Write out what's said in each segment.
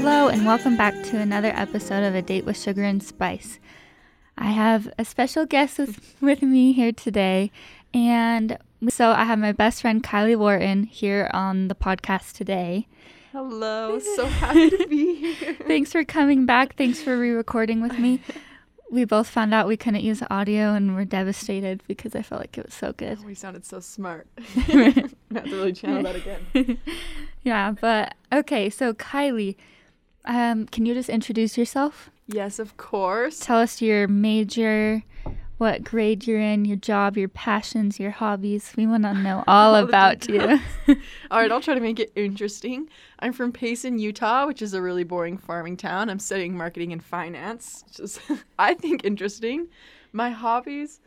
Hello and welcome back to another episode of A Date with Sugar and Spice. I have a special guest with me here today, and so I have my best friend Kylie Wharton here on the podcast today. Hello, so happy to be here. Thanks for coming back. Thanks for re-recording with me. We both found out we couldn't use audio and were devastated because I felt like it was so good. Oh, we sounded so smart. We're going to have to really channel that again. Yeah, but okay, so Kylie, can you just introduce yourself? Yes, of course. Tell us your major, what grade you're in, your job, your passions, your hobbies. We want to know all about you. All right, I'll try to make it interesting. I'm from Payson, Utah, which is a really boring farming town. I'm studying marketing and finance, which is, I think, interesting. My hobbies.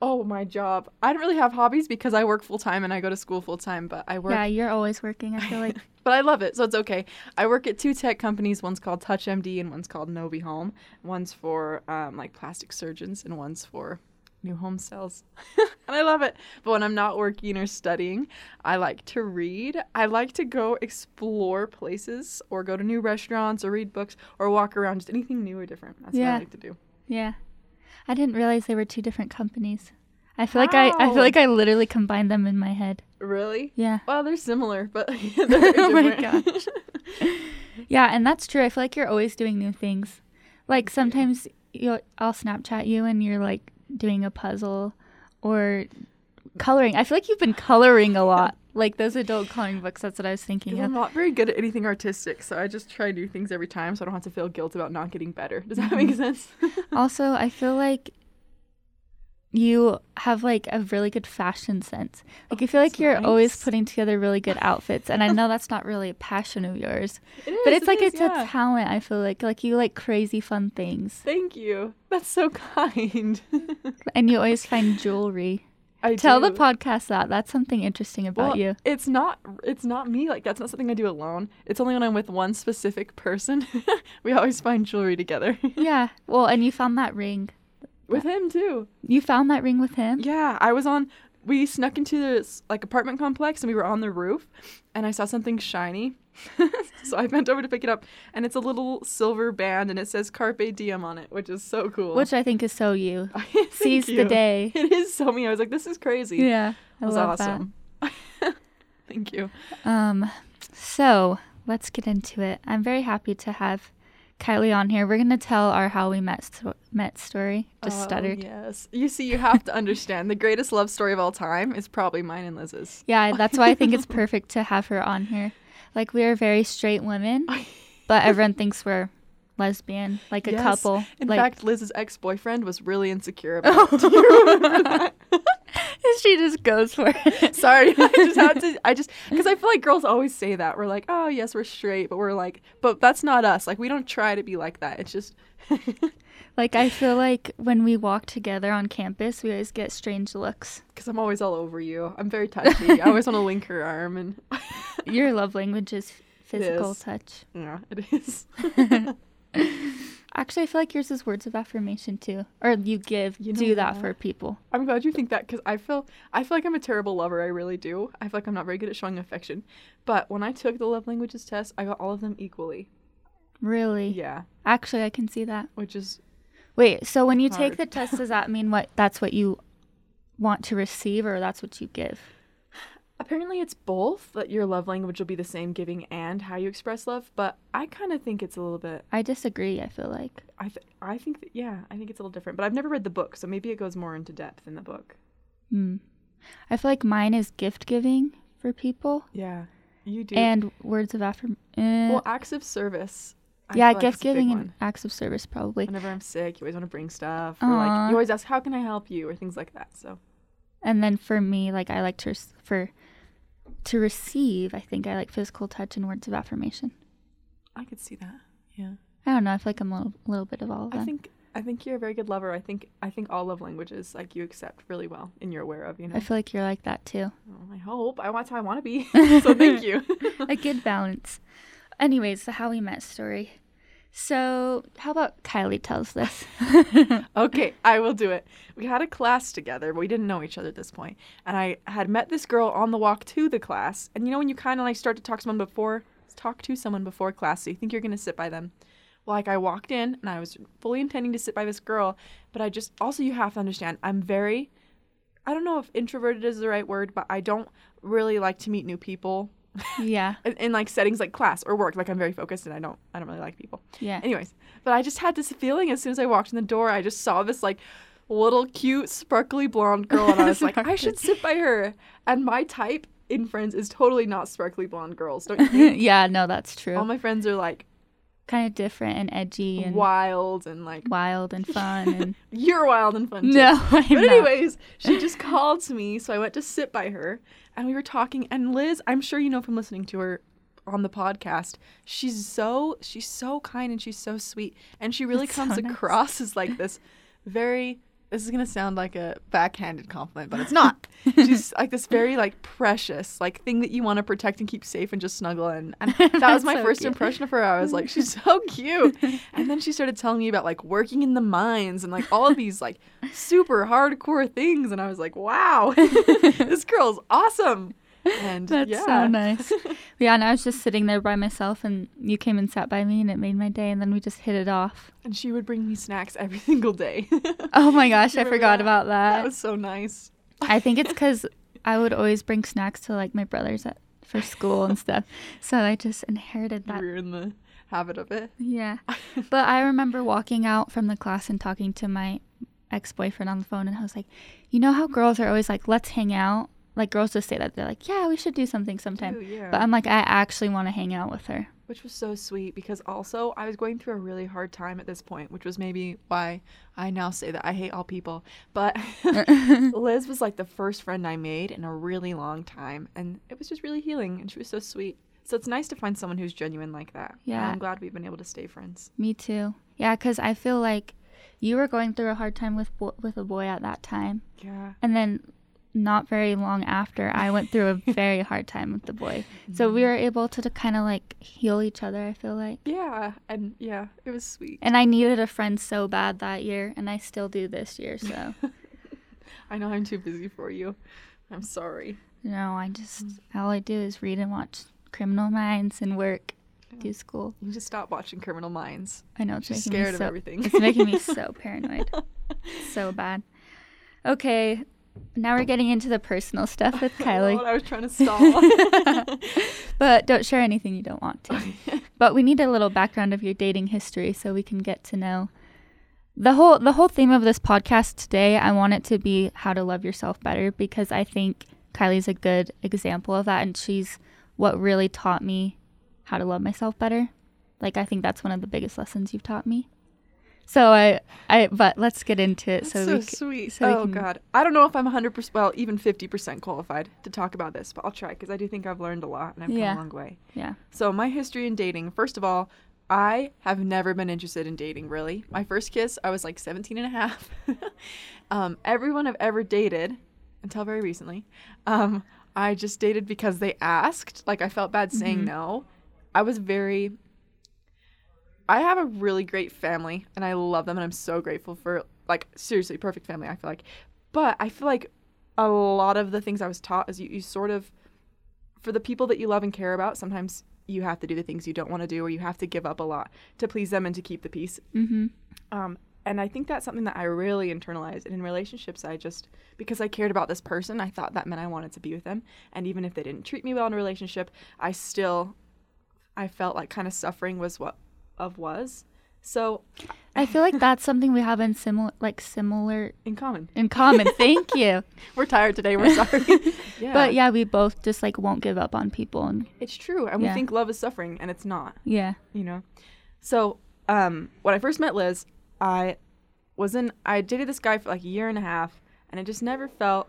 Oh, my job. I don't really have hobbies because I work full-time and I go to school full-time, but I work... Yeah, you're always working, I feel like. But I love it, so it's okay. I work at two tech companies. One's called TouchMD and one's called NoviHome. One's for, like, plastic surgeons and one's for new home sales. And I love it. But when I'm not working or studying, I like to read. I like to go explore places or go to new restaurants or read books or walk around. Just anything new or different. That's what I like to do. Yeah. I didn't realize they were two different companies. I feel like I literally combined them in my head. Really? Yeah. Well, they're similar, but they're different. Oh my gosh. Yeah, and that's true. I feel like you're always doing new things. Like sometimes I'll Snapchat you and you're like doing a puzzle or coloring. I feel like you've been coloring a lot. Like those adult coloring books, that's what I was thinking of. I'm not very good at anything artistic, so I just try new things every time so I don't have to feel guilt about not getting better. Does that make sense? Also, I feel like you have like a really good fashion sense. Like I feel like you're always putting together really good outfits, and I know that's not really a passion of yours. It is, but it's a talent, I feel like. Like you like crazy fun things. Thank you. That's so kind. And you always find jewelry. I do. The podcast that. That's something interesting about you. It's not me. Like, that's not something I do alone. It's only when I'm with one specific person. We always find jewelry together. Yeah. Well, and you found that ring. With him, too. You found that ring with him? Yeah. We snuck into this, like, apartment complex, and we were on the roof, and I saw something shiny. So I bent over to pick it up, and it's a little silver band, and it says Carpe Diem on it, which is so cool. Which I think is so you. Seize the day. It is so me. I was like, this is crazy. Yeah, I love that. It was awesome. Thank you. So let's get into it. I'm very happy to have Kylie on here. We're going to tell our how we met story. Just stuttered. Yes. You see, you have to understand the greatest love story of all time is probably mine and Liz's. Yeah, that's why I think it's perfect to have her on here. Like, we are very straight women, but everyone thinks we're lesbian, like a couple. In fact, Liz's ex-boyfriend was really insecure about it. Do you remember that? She just goes for it. Sorry, because I feel like girls always say that. We're like, oh, yes, we're straight, but we're like, but that's not us. Like, we don't try to be like that. It's just... Like, I feel like when we walk together on campus, we always get strange looks. Because I'm always all over you. I'm very touchy. I always want to link her arm. And your love language is physical touch. Yeah, it is. Actually, I feel like yours is words of affirmation, too. Or you do that for people. I'm glad you think that, because I feel like I'm a terrible lover. I really do. I feel like I'm not very good at showing affection. But when I took the love languages test, I got all of them equally. Really? Yeah. Actually, I can see that. Which is... Wait, so when you take the test, does that mean that's what you want to receive, or that's what you give? Apparently it's both, that your love language will be the same giving and how you express love, but I kind of think it's a little bit... I disagree, I feel like. I think it's a little different, but I've never read the book, so maybe it goes more into depth in the book. I feel like mine is gift giving for people. Yeah, you do. And words of affirmation. Well, acts of service... Yeah, gift giving and acts of service, probably. Whenever I'm sick, you always want to bring stuff. Or like, you always ask, how can I help you? Or things like that. So, and then for me, like, I like to receive, I think I like physical touch and words of affirmation. I could see that, yeah. I don't know. I feel like I'm a little bit of all of them. I think you're a very good lover. I think all love languages, like, you accept really well and you're aware of, you know. I feel like you're like that, too. Well, I hope. That's how I want to be. So thank you. A good balance. Anyways, the how we met story. So how about Kylie tells this? Okay, I will do it. We had a class together, but we didn't know each other at this point. And I had met this girl on the walk to the class. And you know when you kind of like start to talk to someone before talk to someone before class, so you think you're going to sit by them. Well, like, I walked in, and I was fully intending to sit by this girl, but I just, also you have to understand, I'm very, I don't know if introverted is the right word, but I don't really like to meet new people. Yeah. in like settings like class or work. Like, I'm very focused and I don't really like people. Yeah. Anyways, but I just had this feeling as soon as I walked in the door, I just saw this like little cute sparkly blonde girl, and I was like, I should sit by her. And my type in friends is totally not sparkly blonde girls, don't you think? Yeah, no, that's true. All my friends are like kind of different and edgy and wild and fun. And you're wild and fun too. No, I'm but anyways, not. She just called me, so I went to sit by her, and we were talking. And Liz, I'm sure you know from listening to her on the podcast, she's so kind and she's so sweet, and she really comes across as like this very. This is gonna sound like a backhanded compliment, but it's not. She's like this very like precious like thing that you want to protect and keep safe and just snuggle in. And that was my so first cute. Impression of her. I was like, she's so cute. And then she started telling me about like working in the mines and like all of these like super hardcore things. And I was like, wow, this girl's awesome. And that's so nice. Yeah, and I was just sitting there by myself, and you came and sat by me, and it made my day, and then we just hit it off. And she would bring me snacks every single day. Oh my gosh, I forgot about that. That was so nice. I think it's because I would always bring snacks to like my brothers for school and stuff, so I just inherited that. We were in the habit of it. Yeah. But I remember walking out from the class and talking to my ex-boyfriend on the phone, and I was like, you know how girls are always like, let's hang out? Like, girls just say that. They're like, yeah, we should do something sometime. Yeah. But I'm like, I actually want to hang out with her. Which was so sweet, because also I was going through a really hard time at this point, which was maybe why I now say that I hate all people. But Liz was like the first friend I made in a really long time. And it was just really healing. And she was so sweet. So it's nice to find someone who's genuine like that. Yeah. And I'm glad we've been able to stay friends. Me too. Yeah, because I feel like you were going through a hard time with a boy at that time. Yeah. And then not very long after, I went through a very hard time with the boy. So we were able to kind of like heal each other, I feel like. Yeah. And yeah, it was sweet. And I needed a friend so bad that year, and I still do this year, so. I know I'm too busy for you. I'm sorry. No, I just, all I do is read and watch Criminal Minds and work, do school. You just stop watching Criminal Minds. I know, it's She's making scared me so, of everything. It's making me so paranoid. So bad. Okay. Now we're getting into the personal stuff with Kylie. I was trying to stall. But don't share anything you don't want to. But we need a little background of your dating history so we can get to know. The whole theme of this podcast today, I want it to be how to love yourself better, because I think Kylie's a good example of that, and she's what really taught me how to love myself better. Like, I think that's one of the biggest lessons you've taught me. So but let's get into it. That's so sweet. Oh, God. I don't know if I'm 100%, well, even 50% qualified to talk about this, but I'll try, because I do think I've learned a lot and I've come a long way. Yeah. So my history in dating, first of all, I have never been interested in dating, really. My first kiss, I was like 17 and a half. Everyone I've ever dated, until very recently, I just dated because they asked. Like, I felt bad saying no. I have a really great family, and I love them, and I'm so grateful for, like, seriously, perfect family, I feel like. But I feel like a lot of the things I was taught is you sort of, for the people that you love and care about, sometimes you have to do the things you don't want to do, or you have to give up a lot to please them and to keep the peace. Mm-hmm. And I think that's something that I really internalized. And in relationships, I just, because I cared about this person, I thought that meant I wanted to be with them. And even if they didn't treat me well in a relationship, I felt like kind of suffering was what was. So I feel like that's something we have in similar in common. Thank you. We're tired today, we're sorry. Yeah. But yeah, we both just like won't give up on people, and it's true. And we think love is suffering, and it's not. Yeah, you know. So when I first met Liz, I dated this guy for like a year and a half, and it just never felt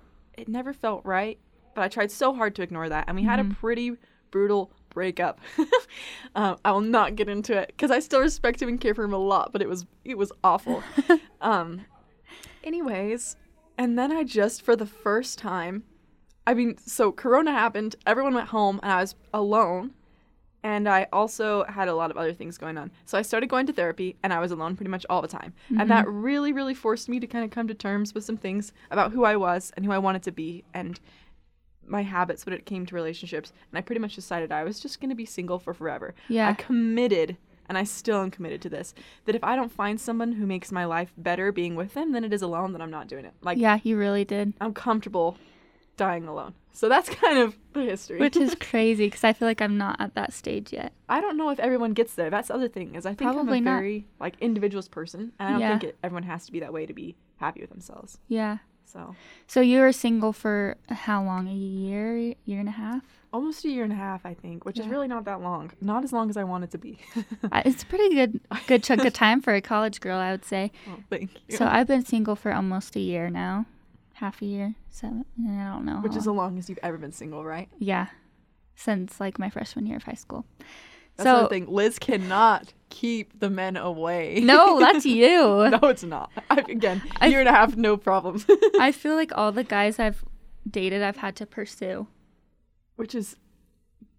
right, but I tried so hard to ignore that, and we had a pretty brutal breakup. I will not get into it, because I still respect him and care for him a lot, but it was awful. Anyways, and then I just, for the first time, I mean, so Corona happened, everyone went home, and I was alone, and I also had a lot of other things going on. So I started going to therapy, and I was alone pretty much all the time. Mm-hmm. And that really, really forced me to kind of come to terms with some things about who I was and who I wanted to be, and my habits when it came to relationships, and I pretty much decided I was just going to be single for forever. Yeah. I committed, and I still am committed to this, that if I don't find someone who makes my life better being with them than it is alone, then I'm not doing it. Like, yeah, you really did. I'm comfortable dying alone. So that's kind of the history. Which is crazy, because I feel like I'm not at that stage yet. I don't know if everyone gets there. That's the other thing, is I think probably I'm a very like individualist person, and I don't think everyone has to be that way to be happy with themselves. Yeah. So you were single for how long? A year, year and a half? Almost a year and a half, I think, which is really not that long. Not as long as I want it to be. It's a pretty good chunk of time for a college girl, I would say. Oh, thank you. So I've been single for almost a year now. Half a year, seven, I don't know. Which is the longest you've ever been single, right? Yeah. Since like my freshman year of high school. That's the thing. Liz cannot keep the men away. No, that's you. No, it's not. Year and a half, no problem. I feel like all the guys I've dated, I've had to pursue. Which is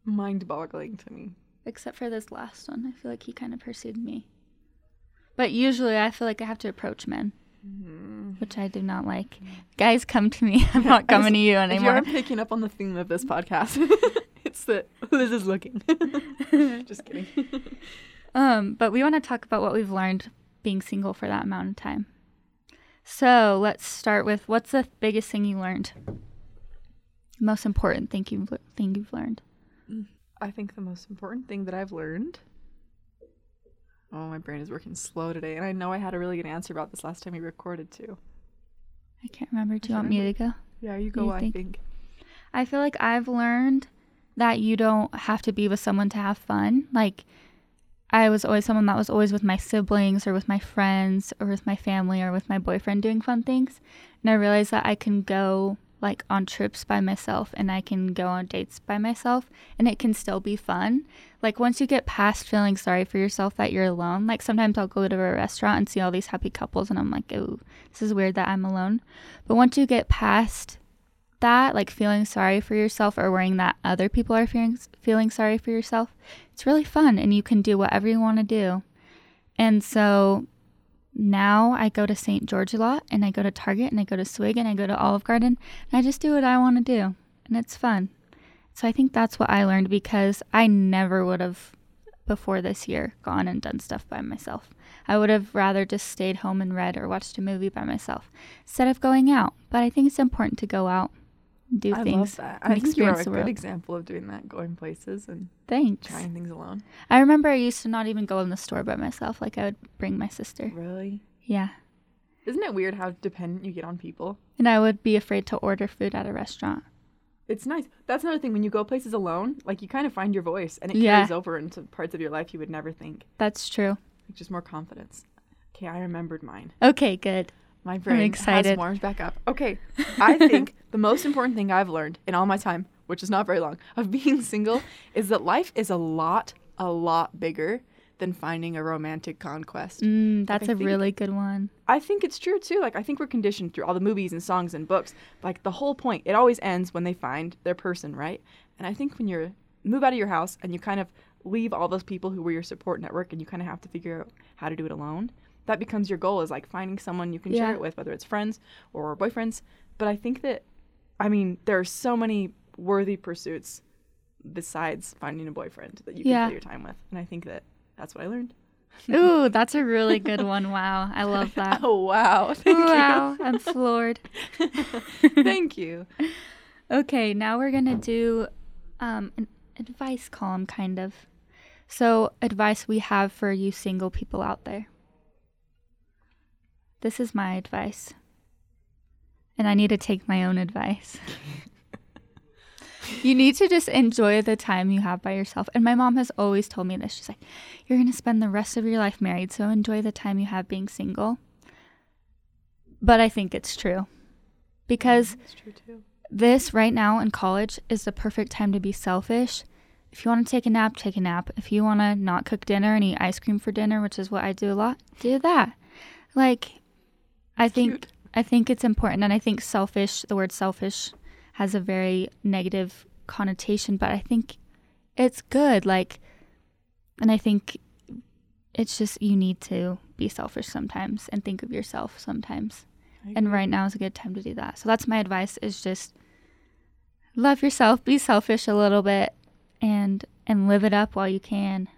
mind-boggling to me. Except for this last one. I feel like he kind of pursued me. But usually I feel like I have to approach men. Mm-hmm. Which I do not like. Guys, come to me. I'm not coming to you anymore. If you are picking up on the theme of this podcast. It's that Liz is looking. Just kidding. But we want to talk about what we've learned being single for that amount of time. So let's start with, what's the biggest thing you learned? Most important thing you've learned. I think the most important thing that I've learned... Oh, my brain is working slow today. And I know I had a really good answer about this last time we recorded, too. I can't remember. Do you want me to go? Yeah, you go, I think. I feel like I've learned that you don't have to be with someone to have fun. Like, I was always someone that was always with my siblings or with my friends or with my family or with my boyfriend doing fun things. And I realized that I can go, like, on trips by myself, and I can go on dates by myself, and it can still be fun. Like, once you get past feeling sorry for yourself that you're alone, like, sometimes I'll go to a restaurant and see all these happy couples, and I'm like, oh, this is weird that I'm alone. But once you get past that, like, feeling sorry for yourself or worrying that other people are feeling sorry for yourself, it's really fun, and you can do whatever you want to do. And so... now I go to St. George a lot, and I go to Target, and I go to Swig, and I go to Olive Garden, and I just do what I want to do, and it's fun. So I think that's what I learned, because I never would have, before this year, gone and done stuff by myself. I would have rather just stayed home and read or watched a movie by myself instead of going out. But I think it's important to go out and do things. I love that. I think you're a good example of doing that, going places and trying things alone. I remember I used to not even go in the store by myself. Like, I would bring my sister. Really? Yeah. Isn't it weird how dependent you get on people? And I would be afraid to order food at a restaurant. It's nice. That's another thing. When you go places alone, like, you kind of find your voice, and it carries over into parts of your life you would never think. That's true. Like, just more confidence. Okay, I remembered mine. Okay, good. My brain has warmed back up. Okay, I think the most important thing I've learned in all my time, which is not very long, of being single is that life is a lot bigger than finding a romantic conquest. That's a really good one. I think it's true, too. Like, I think we're conditioned through all the movies and songs and books. Like, the whole point, it always ends when they find their person, right? And I think when you move out of your house and you kind of leave all those people who were your support network, and you kind of have to figure out how to do it alone, that becomes your goal, is like finding someone you can share it with, whether it's friends or boyfriends. But I think that, I mean, there are so many worthy pursuits besides finding a boyfriend that you can fill your time with. And I think that that's what I learned. Ooh, that's a really good one. Wow. I love that. Oh, wow. Thank you. I'm floored. Thank you. Okay, now we're going to do an advice column, kind of. So, advice we have for you single people out there. This is my advice, and I need to take my own advice. You need to just enjoy the time you have by yourself. And my mom has always told me this. She's like, you're going to spend the rest of your life married, so enjoy the time you have being single. But I think it's true, because it's true too. This right now in college is the perfect time to be selfish. If you want to take a nap, take a nap. If you want to not cook dinner and eat ice cream for dinner, which is what I do a lot, do that. Like... I think it's important, and I think selfish, the word selfish has a very negative connotation, but I think it's good, like, and I think it's just, you need to be selfish sometimes and think of yourself sometimes, and right now is a good time to do that. So that's my advice, is just love yourself, be selfish a little bit, and live it up while you can.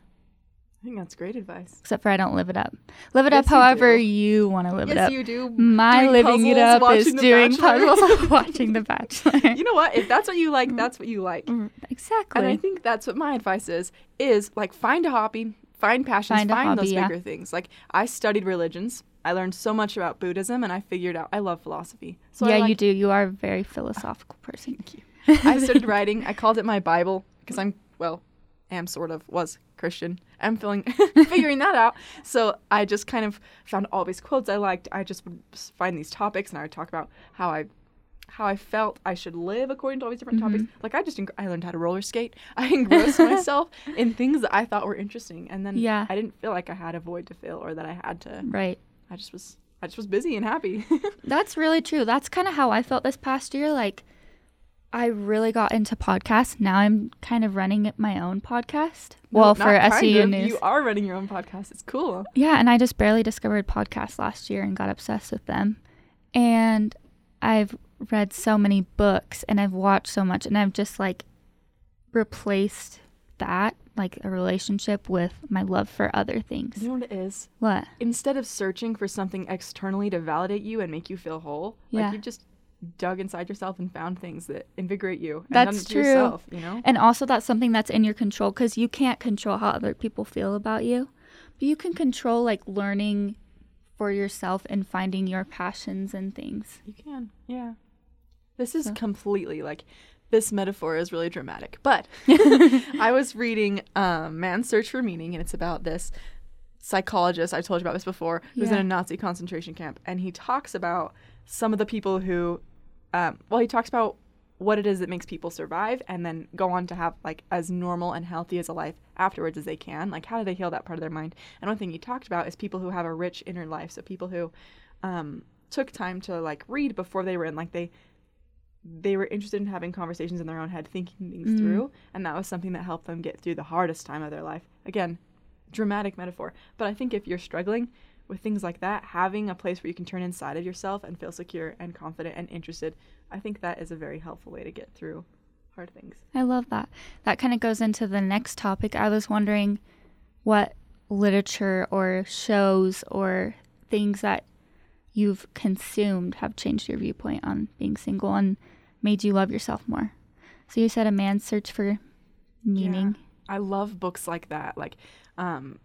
I think that's great advice. Except for I don't live it up. Live it up however you want to live it up. Yes, you do. My living it up is doing puzzles, watching The Bachelor. You know what? If that's what you like, that's what you like. Exactly. And I think that's what my advice is like find a hobby, find passions, find those bigger things. Like I studied religions. I learned so much about Buddhism and I figured out I love philosophy. So yeah, you do. You are a very philosophical person. Thank you. I started writing. I called it my Bible because I was Christian. I'm figuring that out. So I just kind of found all these quotes I liked. I just would find these topics and I would talk about how I felt I should live according to all these different topics. Like I learned how to roller skate. I engrossed myself in things that I thought were interesting, and then I didn't feel like I had a void to fill or that I had to. Right. I just was busy and happy. That's really true. That's kind of how I felt this past year. Like I really got into podcasts. Now I'm kind of running my own podcast. Well, for SEU News. You are running your own podcast. It's cool. Yeah, and I just barely discovered podcasts last year and got obsessed with them. And I've read so many books and I've watched so much. And I've just like replaced that, like a relationship with my love for other things. You know what it is? What? Instead of searching for something externally to validate you and make you feel whole, like you just dug inside yourself and found things that invigorate you. And that's true. Yourself, you know? And also that's something that's in your control, because you can't control how other people feel about you. But you can control like learning for yourself and finding your passions and things. You can. Yeah. This is completely like, this metaphor is really dramatic. But I was reading Man's Search for Meaning, and it's about this psychologist, I told you about this before, who's in a Nazi concentration camp. And he talks about some of the people who, he talks about what it is that makes people survive and then go on to have like as normal and healthy as a life afterwards as they can. Like, how do they heal that part of their mind? And one thing he talked about is people who have a rich inner life. So people who took time to like read before they were in, like they were interested in having conversations in their own head, thinking things through. And that was something that helped them get through the hardest time of their life. Again, dramatic metaphor. But I think if you're struggling with things like that, having a place where you can turn inside of yourself and feel secure and confident and interested, I think that is a very helpful way to get through hard things. I love that. That kind of goes into the next topic. I was wondering what literature or shows or things that you've consumed have changed your viewpoint on being single and made you love yourself more. So you said A Man's Search for Meaning. Yeah, I love books like that, like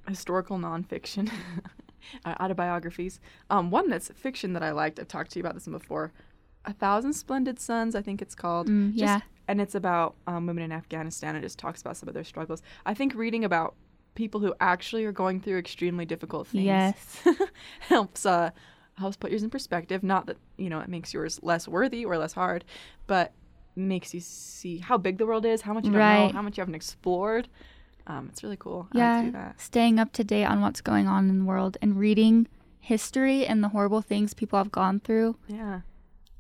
historical nonfiction. Autobiographies. One that's fiction that I liked, I've talked to you about this one before, A Thousand Splendid Suns, I think it's called. And it's about women in Afghanistan. It just talks about some of their struggles. I think reading about people who actually are going through extremely difficult things helps put yours in perspective. Not that, you know, it makes yours less worthy or less hard, but makes you see how big the world is, how much you don't know, how much you haven't explored. It's really cool. I like to do that. Staying up to date on what's going on in the world and reading history and the horrible things people have gone through. Yeah.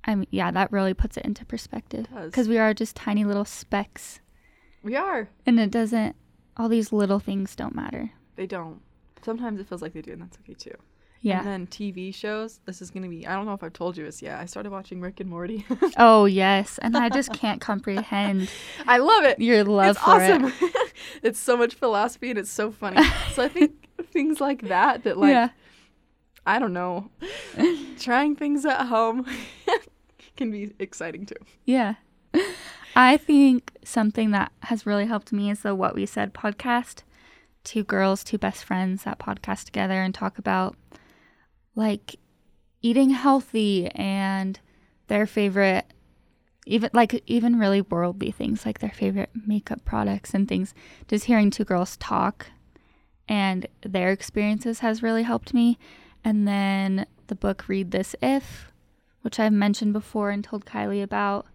I mean, yeah, that really puts it into perspective. It does. Because we are just tiny little specks. We are. And it doesn't, all these little things don't matter. They don't. Sometimes it feels like they do, and that's okay too. Yeah. And then TV shows, this is going to be, I don't know if I've told you this yet. I started watching Rick and Morty. Oh, yes. And I just can't comprehend. I love it. Your love for it. It's awesome. It's so much philosophy and it's so funny. So I think things like that like, I don't know, trying things at home can be exciting too. Yeah. I think something that has really helped me is the What We Said podcast. Two girls, two best friends that podcast together and talk about like eating healthy and their favorite, even really worldly things, like their favorite makeup products and things. Just hearing two girls talk and their experiences has really helped me. And then the book Read This If, which I've mentioned before and told Kylie about.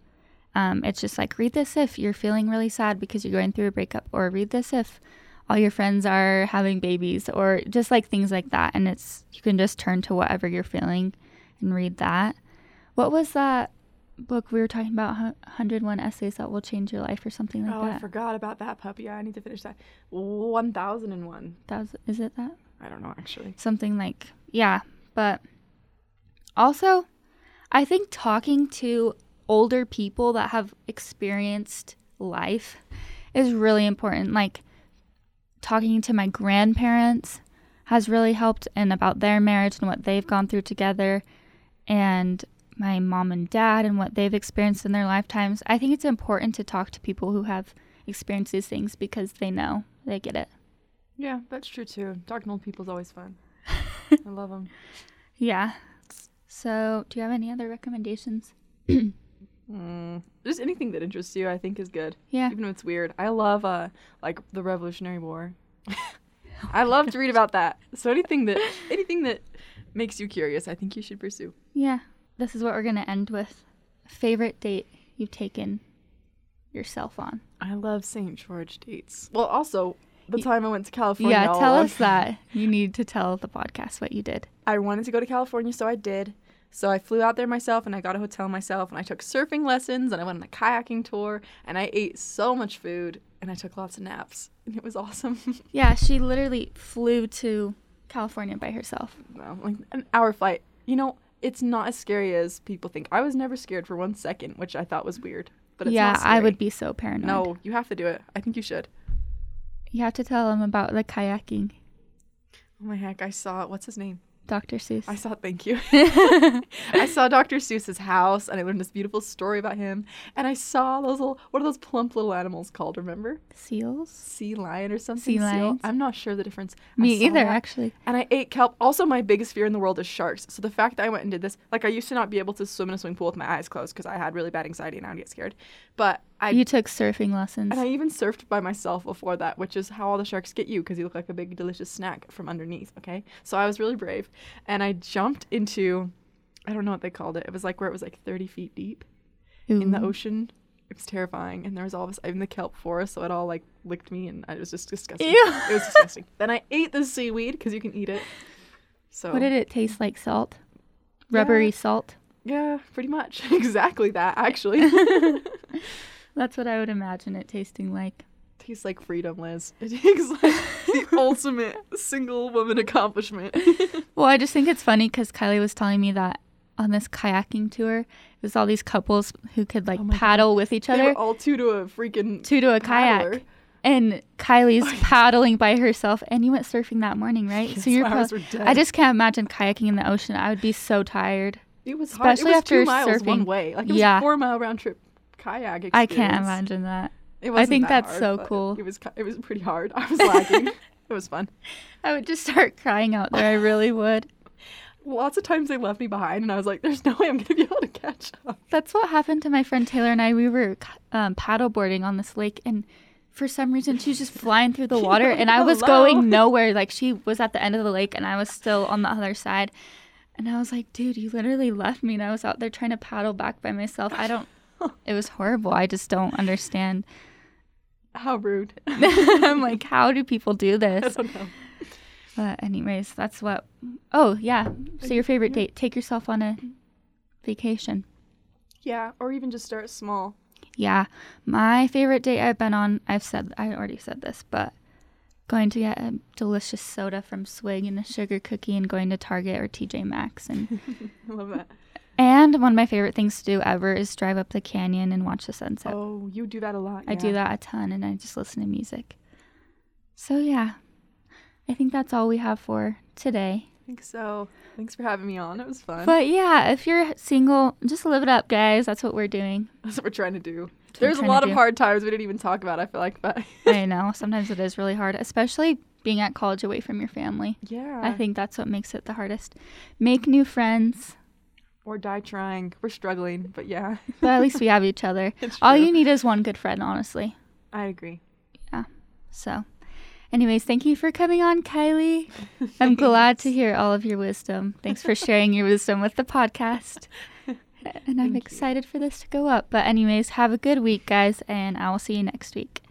It's just like, read this if you're feeling really sad because you're going through a breakup, or read this if all your friends are having babies, or just like things like that. And it's, you can just turn to whatever you're feeling and read that. What was that book we were talking about, 101 Essays That Will Change Your Life or something like that? Oh, I forgot about that puppy. Yeah, I need to finish that. 1001. Is it that? I don't know, actually. Something like, yeah. But also, I think talking to older people that have experienced life is really important. Like, talking to my grandparents has really helped, and about their marriage and what they've gone through together, and my mom and dad and what they've experienced in their lifetimes. I think it's important to talk to people who have experienced these things because they know, they get it. Yeah, that's true too. Talking to old people is always fun. I love them. Yeah. So, do you have any other recommendations? Just anything that interests you, I think, is good. Yeah. Even if it's weird. I love, like, the Revolutionary War. I love to read about that. So anything that makes you curious, I think you should pursue. Yeah. This is what we're going to end with. Favorite date you've taken yourself on? I love St. George dates. Well, also, the time I went to California. Yeah, tell us that. You need to tell the podcast what you did. I wanted to go to California, so I did. So I flew out there myself, and I got a hotel myself, and I took surfing lessons, and I went on a kayaking tour, and I ate so much food, and I took lots of naps, and it was awesome. Yeah, she literally flew to California by herself. No, like an hour flight. You know, it's not as scary as people think. I was never scared for 1 second, which I thought was weird, but it's not scary. Yeah, I would be so paranoid. No, you have to do it. I think you should. You have to tell him about the kayaking. Oh my heck, I saw, what's his name? Dr. Seuss. Thank you. I saw Dr. Seuss's house, and I learned this beautiful story about him. And I saw those little, what are those plump little animals called, remember? Seals? Sea lion or something. Sea lion. I'm not sure the difference. Me either, actually. And I ate kelp. Also, my biggest fear in the world is sharks. So the fact that I went and did this, like, I used to not be able to swim in a swimming pool with my eyes closed because I had really bad anxiety and I would get scared. But you took surfing lessons. And I even surfed by myself before that, which is how all the sharks get you, because you look like a big, delicious snack from underneath, okay? So I was really brave. And I jumped into, I don't know what they called it. It was like where it was like 30 feet deep. Ooh. In the ocean. It was terrifying. And there was all this, I'm in the kelp forest, so it all like licked me, and it was just disgusting. Ew. It was disgusting. Then I ate the seaweed, because you can eat it. So. What did it taste like? Salt? Rubbery salt? Yeah, pretty much. Exactly that, actually. That's what I would imagine it tasting like. Tastes like freedom, Liz. It tastes like the ultimate single woman accomplishment. Well, I just think it's funny because Kylie was telling me that on this kayaking tour, it was all these couples who could like paddle with each other. They were all two to a paddler. Kayak. And Kylie's paddling by herself, and you went surfing that morning, right? Yes, so you're I just can't imagine kayaking in the ocean. I would be so tired. It was hard. Especially after 2 miles surfing. One way. Like, it was a 4-mile round trip. Kayak experience. I can't imagine that. It wasn't, I think, that that's hard, so cool. It was pretty hard. I was lagging. It was fun. I would just start crying out there. I really would. Lots of times they left me behind, and I was like, there's no way I'm going to be able to catch up. That's what happened to my friend Taylor and I. We were paddleboarding on this lake, and for some reason she was just flying through the water, and I was going nowhere. Like, she was at the end of the lake, and I was still on the other side. And I was like, dude, you literally left me, and I was out there trying to paddle back by myself. It was horrible. I just don't understand. How rude. I'm like, how do people do this? I don't know. But anyways, that's what... Oh, yeah. So your favorite date. Take yourself on a vacation. Yeah, or even just start small. Yeah. My favorite date I've been on, I already said this, but going to get a delicious soda from Swig and a sugar cookie and going to Target or TJ Maxx. And I love that. And one of my favorite things to do ever is drive up the canyon and watch the sunset. Oh, you do that a lot. Yeah. I do that a ton, and I just listen to music. So, yeah, I think that's all we have for today. I think so. Thanks for having me on. It was fun. But, yeah, if you're single, just live it up, guys. That's what we're doing. That's what we're trying to do. There's a lot of hard times we didn't even talk about, I feel like. But I know. Sometimes it is really hard, especially being at college away from your family. Yeah. I think that's what makes it the hardest. Make new friends. Or die trying. We're struggling, but yeah. But at least we have each other. All you need is one good friend, honestly. I agree. Yeah. So, anyways, thank you for coming on, Kylie. I'm glad to hear all of your wisdom. Thanks for sharing your wisdom with the podcast. And I'm excited for this to go up. But anyways, have a good week, guys, and I will see you next week.